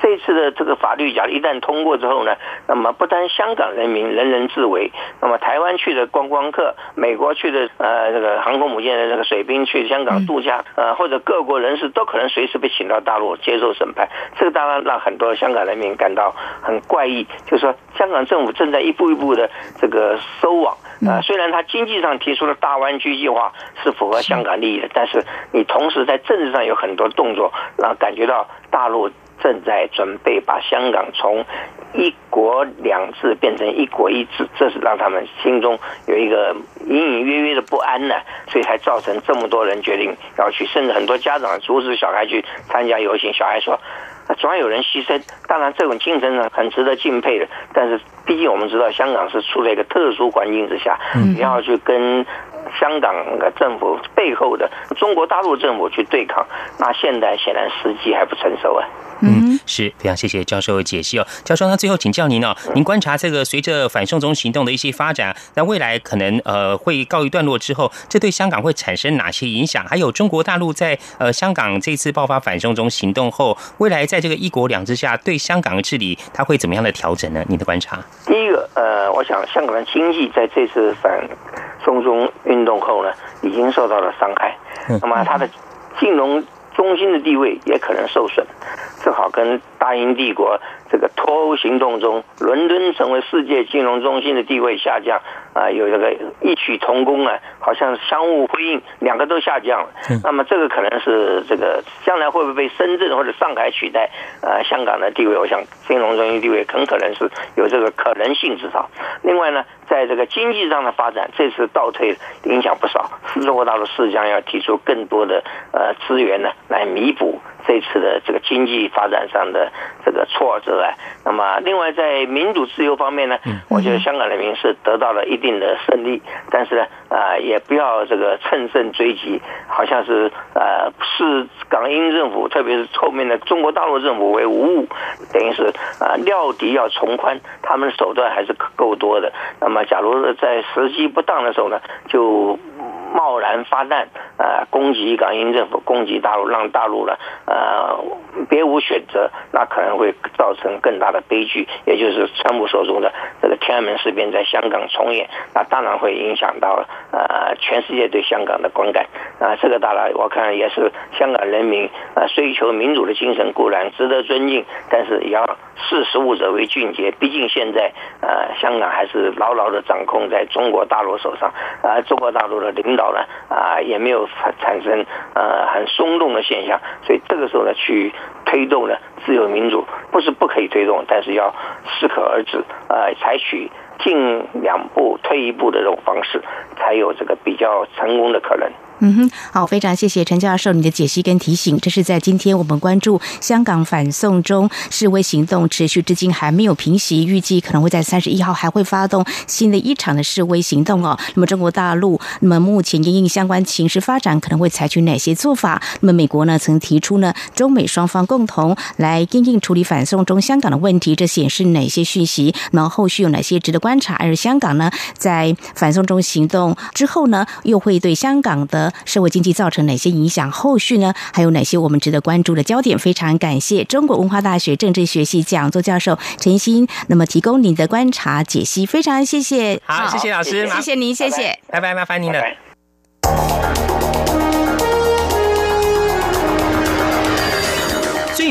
这次的这个法律假如一旦通过之后呢，那么不单香港人民人人自危，那么台湾去的观光客，美国去的呃这个航空母舰的这个水兵去香港度假，呃或者各国人士都可能随时被请到大陆接受审判。这个当然让很多香港人民感到很怪异，就是说香港政府正在一步一步的这个收网。呃，虽然他经济上提出的大湾区计划是符合香港利益的，但是你同时在政治上有很多动作，让感觉到大陆正在准备把香港从一国两制变成一国一制，这是让他们心中有一个隐隐约约的不安呢，所以才造成这么多人决定要去，甚至很多家长阻止小孩去参加游行，小孩说总要有人牺牲。当然这种精神呢很值得敬佩的，但是毕竟我们知道香港是处在一个特殊环境之下，你要去跟香港政府背后的中国大陆政府去对抗，那现在显然时机还不成熟啊。嗯，是，非常谢谢教授的解析哦。教授，那最后请教您哦，您观察这个随着反送中行动的一些发展，那未来可能呃会告一段落之后，这对香港会产生哪些影响？还有中国大陆在呃香港这次爆发反送中行动后，未来在这个一国两制下对香港的治理，它会怎么样的调整呢？您的观察？第一个，呃，我想香港的经济在这次反送中运动后呢，已经受到了伤害，那么它的金融中心的地位也可能受损，正好跟大英帝国这个脱欧行动中伦敦成为世界金融中心的地位下降啊、呃，有这个异曲同工啊，好像相互辉映，两个都下降了。那么这个可能是这个将来会不会被深圳或者上海取代？呃，香港的地位，我想金融中心地位很可能是有这个可能性至少。另外呢，在这个经济上的发展，这次倒退影响不少，中国大陆势将要提出更多的呃资源呢来弥补这次的这个经济发展上的这个挫折啊。那么另外在民主自由方面呢，我觉得香港人民是得到了一定的胜利，但是呢啊、呃、也不要这个乘胜追击，好像是呃视港英政府特别是后面的中国大陆政府为无物，等于是啊、呃、料敌要从宽，他们的手段还是够多的。那么假如在时机不当的时候呢，就贸然发难，呃，攻击港英政府，攻击大陆，让大陆呢，呃，别无选择，那可能会造成更大的悲剧，也就是川普所说的这个天安门事变在香港重演，那当然会影响到呃全世界对香港的观感。啊、呃，这个当然我看也是香港人民啊、呃、追求民主的精神固然值得尊敬，但是也要视时务者为俊杰，毕竟现在呃香港还是牢牢的掌控在中国大陆手上，啊、呃，中国大陆的领导呢啊、呃、也没有产生呃很松动的现象，所以这个时候呢去推动呢自由民主不是不可以推动，但是要适可而止，呃，采取进两步退一步的这种方式，才有这个比较成功的可能。嗯哼，好，非常谢谢陈教授你的解析跟提醒。这是在今天我们关注香港反送中示威行动持续至今还没有平息，预计可能会在三十一号还会发动新的一场的示威行动哦。那么中国大陆，那么目前因应相关情势发展，可能会采取哪些做法？那么美国呢曾提出呢，中美双方共同来因应处理反送中香港的问题，这显示哪些讯息？然后后续有哪些值得观察？而香港呢，在反送中行动之后呢，又会对香港的社会经济造成哪些影响？后续呢还有哪些我们值得关注的焦点？非常感谢中国文化大学政治学系讲座教授陈鑫，那么提供您的观察解析，非常谢谢。好，谢谢老师，谢谢您，谢谢，拜拜，麻烦您了。拜拜。最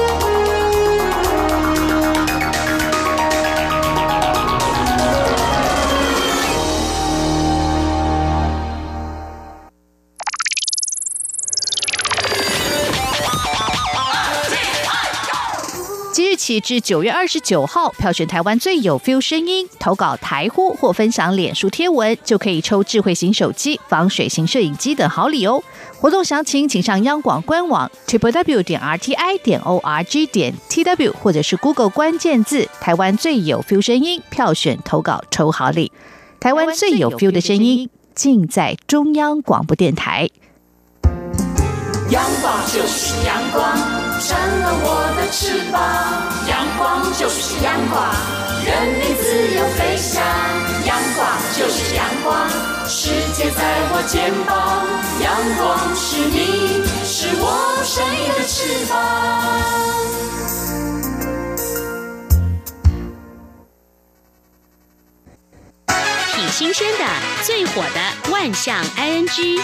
起至九月二十九号，票选台湾最有 feel 声音，投稿台呼或分享脸书贴文，就可以抽智慧型手机、防水型摄影机等好礼哦。活动详情请上央广官网 triple w 点 r t i 点 o r g 点 t w 或者是 Google 关键字“台湾最有 feel 声音”，票选投稿抽好礼。台湾最有 feel 的声音，尽在中央广播电台。阳光就是阳光，成了我的翅膀。阳光就是阳光，任你自由飞翔。阳光就是阳光，世界在我肩膀。阳光是你，是我生命的翅膀。挺新鲜的，最火的万象 I N G。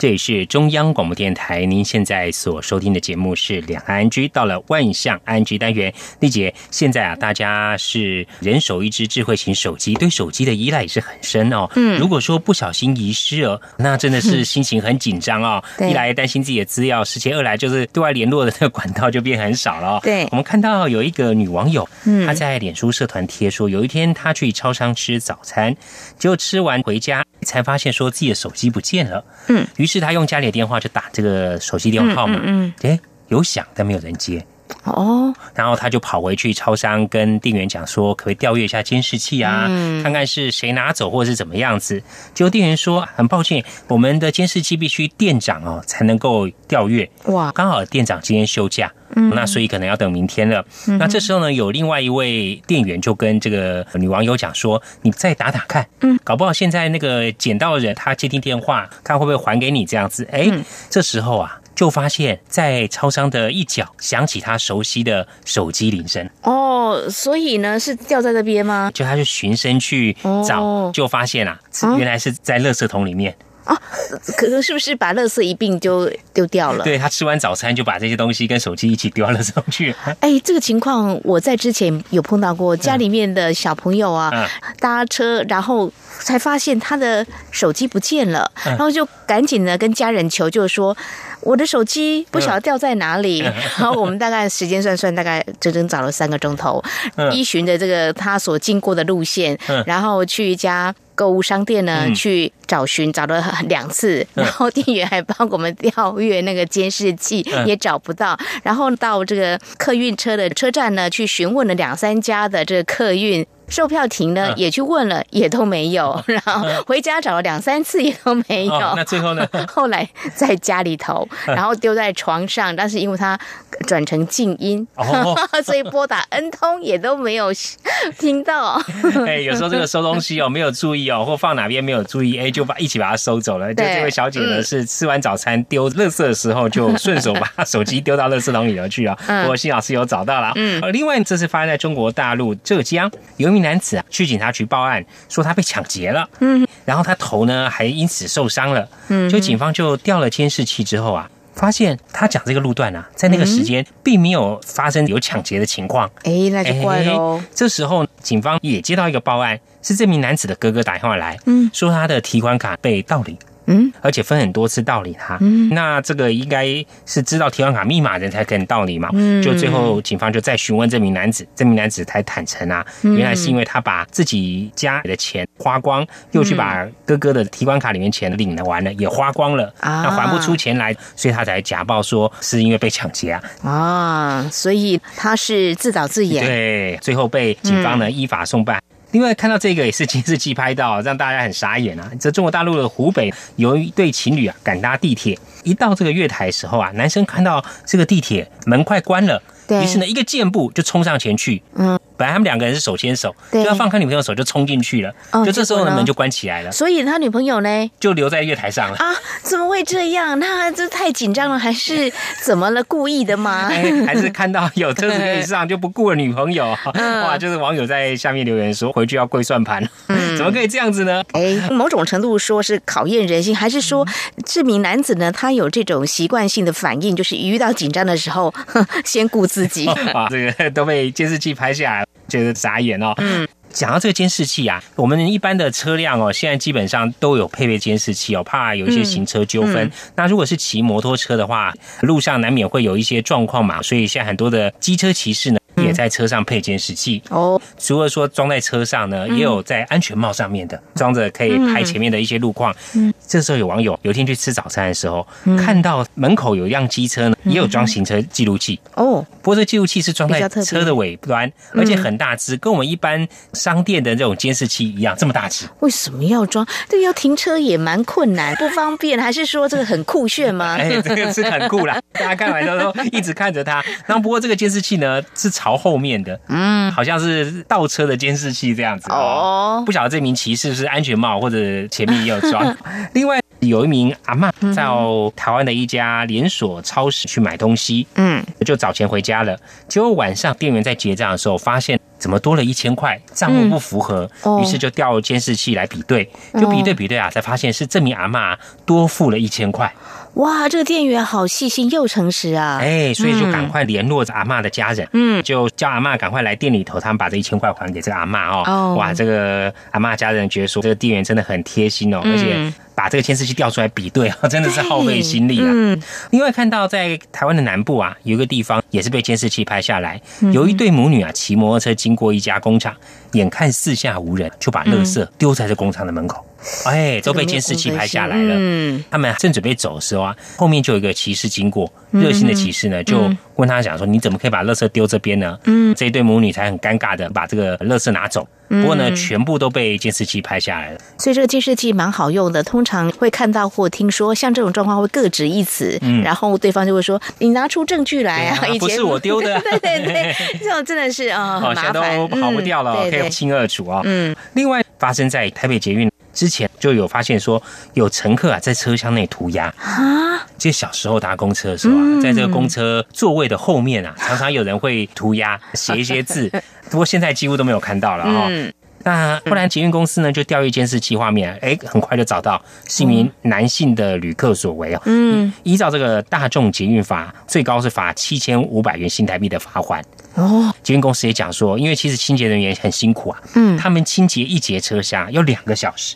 这里是中央广播电台，您现在所收听的节目是两岸 I N G。 到了万象 I N G 单元，丽姐，现在啊，大家是人手一支智慧型手机，对手机的依赖也是很深哦。嗯，如果说不小心遗失了，那真的是心情很紧张哦。一来担心自己的资料失窃，二来就是对外联络的那个管道就变很少了哦。对，我们看到有一个女网友，她在脸书社团贴说，有一天她去超商吃早餐，结果吃完回家才发现说自己的手机不见了。嗯，于是他用家里的电话就打这个手机电话号码，嗯嗯嗯，有响但没有人接哦，然后他就跑回去超商跟店员讲说，可不可以调阅一下监视器啊，嗯，看看是谁拿走或是怎么样子。结果店员说，很抱歉，我们的监视器必须店长哦才能够调阅。哇，刚好店长今天休假，嗯，那所以可能要等明天了。嗯，那这时候呢，有另外一位店员就跟这个女网友讲说，你再打打看，嗯，搞不好现在那个捡到的人他接听电话，看会不会还给你这样子。哎，嗯，这时候啊，就发现在超商的一角响起他熟悉的手机铃声哦，所以呢是掉在这边吗？就他就循声去找，哦，就发现啊，原来是在垃圾桶里面。啊，可能是不是把垃圾一并丢丢掉了？对，他吃完早餐就把这些东西跟手机一起丢到垃圾桶去。哎，这个情况我在之前有碰到过，家里面的小朋友啊，嗯、搭车然后才发现他的手机不见了，嗯、然后就赶紧呢跟家人求救说，我的手机不晓得掉在哪里。嗯、然后我们大概时间算算，大概整整找了三个钟头，嗯、依循着这个他所经过的路线，嗯、然后去一家购物商店呢，嗯、去找寻，找了两次，然后店员还帮我们调阅那个监视器，嗯、也找不到。然后到这个客运车的车站呢，去询问了两三家的这个客运售票亭呢，嗯、也去问了，也都没有。嗯、然后回家找了两三次，也都没有。哦、那最后呢？后来在家里头，然后丢在床上，嗯、但是因为它转成静音，哦、所以拨打 N 通也都没有听到。哎，有时候这个收东西哦，没有注意。或放哪边没有注意，哎，就把一起把它收走了。就这位小姐呢，嗯、是吃完早餐丢垃圾的时候，就顺手把手机丢到垃圾桶里头去啊。嗯、不过幸好是有找到了。嗯，另外这是发生在中国大陆浙江，有一名男子啊去警察局报案，说他被抢劫了。嗯，然后他头呢还因此受伤了。嗯，就警方就调了监视器之后啊，发现他讲这个路段啊，在那个时间并没有发生有抢劫的情况。哎，嗯，那就怪喽。这时候警方也接到一个报案。是这名男子的哥哥打电话来，嗯，说他的提款卡被盗领，嗯，而且分很多次盗领他，嗯，那这个应该是知道提款卡密码的人才肯盗领嘛，嗯，就最后警方就再询问这名男子，这名男子才坦诚啊，原来是因为他把自己家的钱花光，又去把哥哥的提款卡里面钱领了完了，也花光了，啊，那还不出钱来，所以他才假报说是因为被抢劫啊，啊，所以他是自导自演，对，最后被警方呢，嗯、依法送办。另外看到这个也是监视器拍到，让大家很傻眼啊！这中国大陆的湖北有一对情侣啊，赶搭地铁，一到这个月台的时候啊，男生看到这个地铁门快关了，于是呢一个箭步就冲上前去，嗯，本来他们两个人是手牵手，就要放开女朋友的手就冲进去了，哦，就这时候呢门就关起来了，所以他女朋友呢就留在月台上了啊？怎么会这样？那这太紧张了，还是怎么了？故意的吗？哎，还是看到有车子可以上就不顾了女朋友？嗯、哇，就是网友在下面留言说回去要跪算盘，嗯、怎么可以这样子呢？哎，某种程度说是考验人性，还是说这名男子呢他有这种习惯性的反应，就是遇到紧张的时候先顾自己啊？这个都被监视器拍下来。觉得眨眼哦，嗯，讲到这个监视器啊，我们一般的车辆哦，现在基本上都有配备监视器哦，怕有一些行车纠纷。嗯嗯、那如果是骑摩托车的话，路上难免会有一些状况嘛，所以现在很多的机车骑士呢，也在车上配监视器哦。除了说装在车上呢，也有在安全帽上面的装着，可以拍前面的一些路况。嗯，这时候有网友有一天去吃早餐的时候，嗯、看到门口有一辆机车呢，也有装行车记录器哦。不过这记录器是装在车的尾端，而且很大只，跟我们一般商店的这种监视器一样这么大只。为什么要装？这个要停车也蛮困难，不方便，还是说这个很酷炫吗？哎，这个是很酷啦，大家看完之后一直看着它。那不过这个监视器呢是朝后面的，嗯，好像是倒车的监视器这样子哦。不晓得这名骑士是安全帽或者前面也有装。另外有一名阿嬷到台湾的一家连锁超市去买东西，嗯，就早前回家了，结果晚上店员在结账的时候发现怎么多了一千块，账目不符合，嗯、于是就调监视器来比对，就比对比对啊，才发现是这名阿嬷多付了一千块。哇，这个店员好细心又诚实啊！哎，所以就赶快联络着阿嬷的家人，嗯，就叫阿嬷赶快来店里头，他们把这一千块还给这个阿嬷哦。哦哇，这个阿嬷家人觉得说这个店员真的很贴心哦，嗯、而且把这个监视器调出来比对啊，真的是耗费心力啊。嗯、另外看到在台湾的南部啊，有一个地方也是被监视器拍下来，嗯、有一对母女啊骑摩托车经过一家工厂，眼看四下无人，就把垃圾丢在这工厂的门口。嗯哎，都被监视器拍下来了。嗯，他们正准备走的时候啊，后面就有一个骑士经过，热心的骑士呢就问他讲说：“你怎么可以把垃圾丢这边呢？”嗯，这一对母女才很尴尬的把这个垃圾拿走。不过呢，全部都被监视器拍下来了。嗯、所以这个监视器蛮好用的，通常会看到或听说，像这种状况会各执一词，嗯、然后对方就会说：“你拿出证据来啊！”啊不是我丢的。对对对，这种真的是啊，哦、很麻烦，现在都跑不掉了，嗯、对对可以清二楚啊、哦。嗯，另外发生在台北捷运。之前就有发现说有乘客啊在车厢内涂鸦啊，就小时候搭公车的时候啊，在这个公车座位的后面啊，常常有人会涂鸦写一些字，不过现在几乎都没有看到了啊、哦。嗯那波兰捷运公司呢就调阅监视器画面，哎、欸，很快就找到是一名男性的旅客所为哦。嗯，依照这个大众捷运法，最高是罚七千五百元新台币的罚款。哦，捷运公司也讲说，因为其实清洁人员很辛苦啊，嗯，他们清洁一节车厢要两个小时，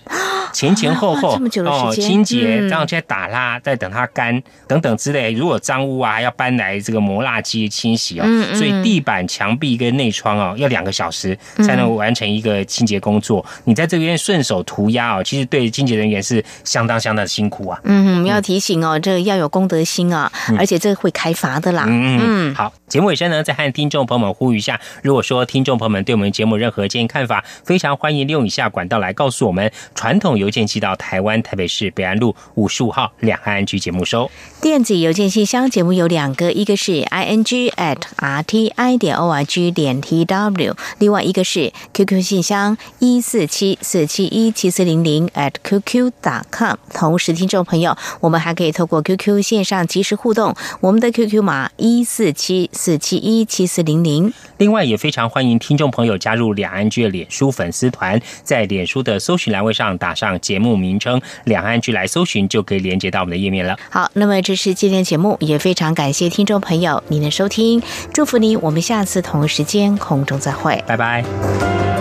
前前后后、啊、这么久的时间、哦、清洁，然后再打蜡，再等它干等等之类。如果脏污啊，还要搬来这个磨蜡机清洗哦。嗯嗯，所以地板、墙壁跟内窗哦，要两个小时才能完成一个清洁工作。嗯、你在这边顺手涂鸦哦，其实对清洁人员是相当相当辛苦啊。嗯，我们要提醒哦，这要有公德心啊，嗯、而且这会开罚的啦。嗯嗯，嗯好，节目尾声呢，再和听众。朋友们呼吁一下，如果说听众朋友们对我们节目任何建议看法，非常欢迎利用以下管道来告诉我们：传统邮件寄到台湾台北市北安路五十五号两岸安局节目收；电子邮件信箱节目有两个，一个是 i n g at r t i 点 o r g 点 t w， 另外一个是 Q Q 信箱一四七四七一七四零零 at q q 点 com。同时，听众朋友，我们还可以透过 Q Q 线上及时互动，我们的 Q Q 码一四七四七一七四零。另外也非常欢迎听众朋友加入两岸居的脸书粉丝团，在脸书的搜寻栏位上打上节目名称两岸居来搜寻，就可以连接到我们的页面了。好，那么这是今天节目，也非常感谢听众朋友您的收听，祝福您，我们下次同时间空中再会，拜拜。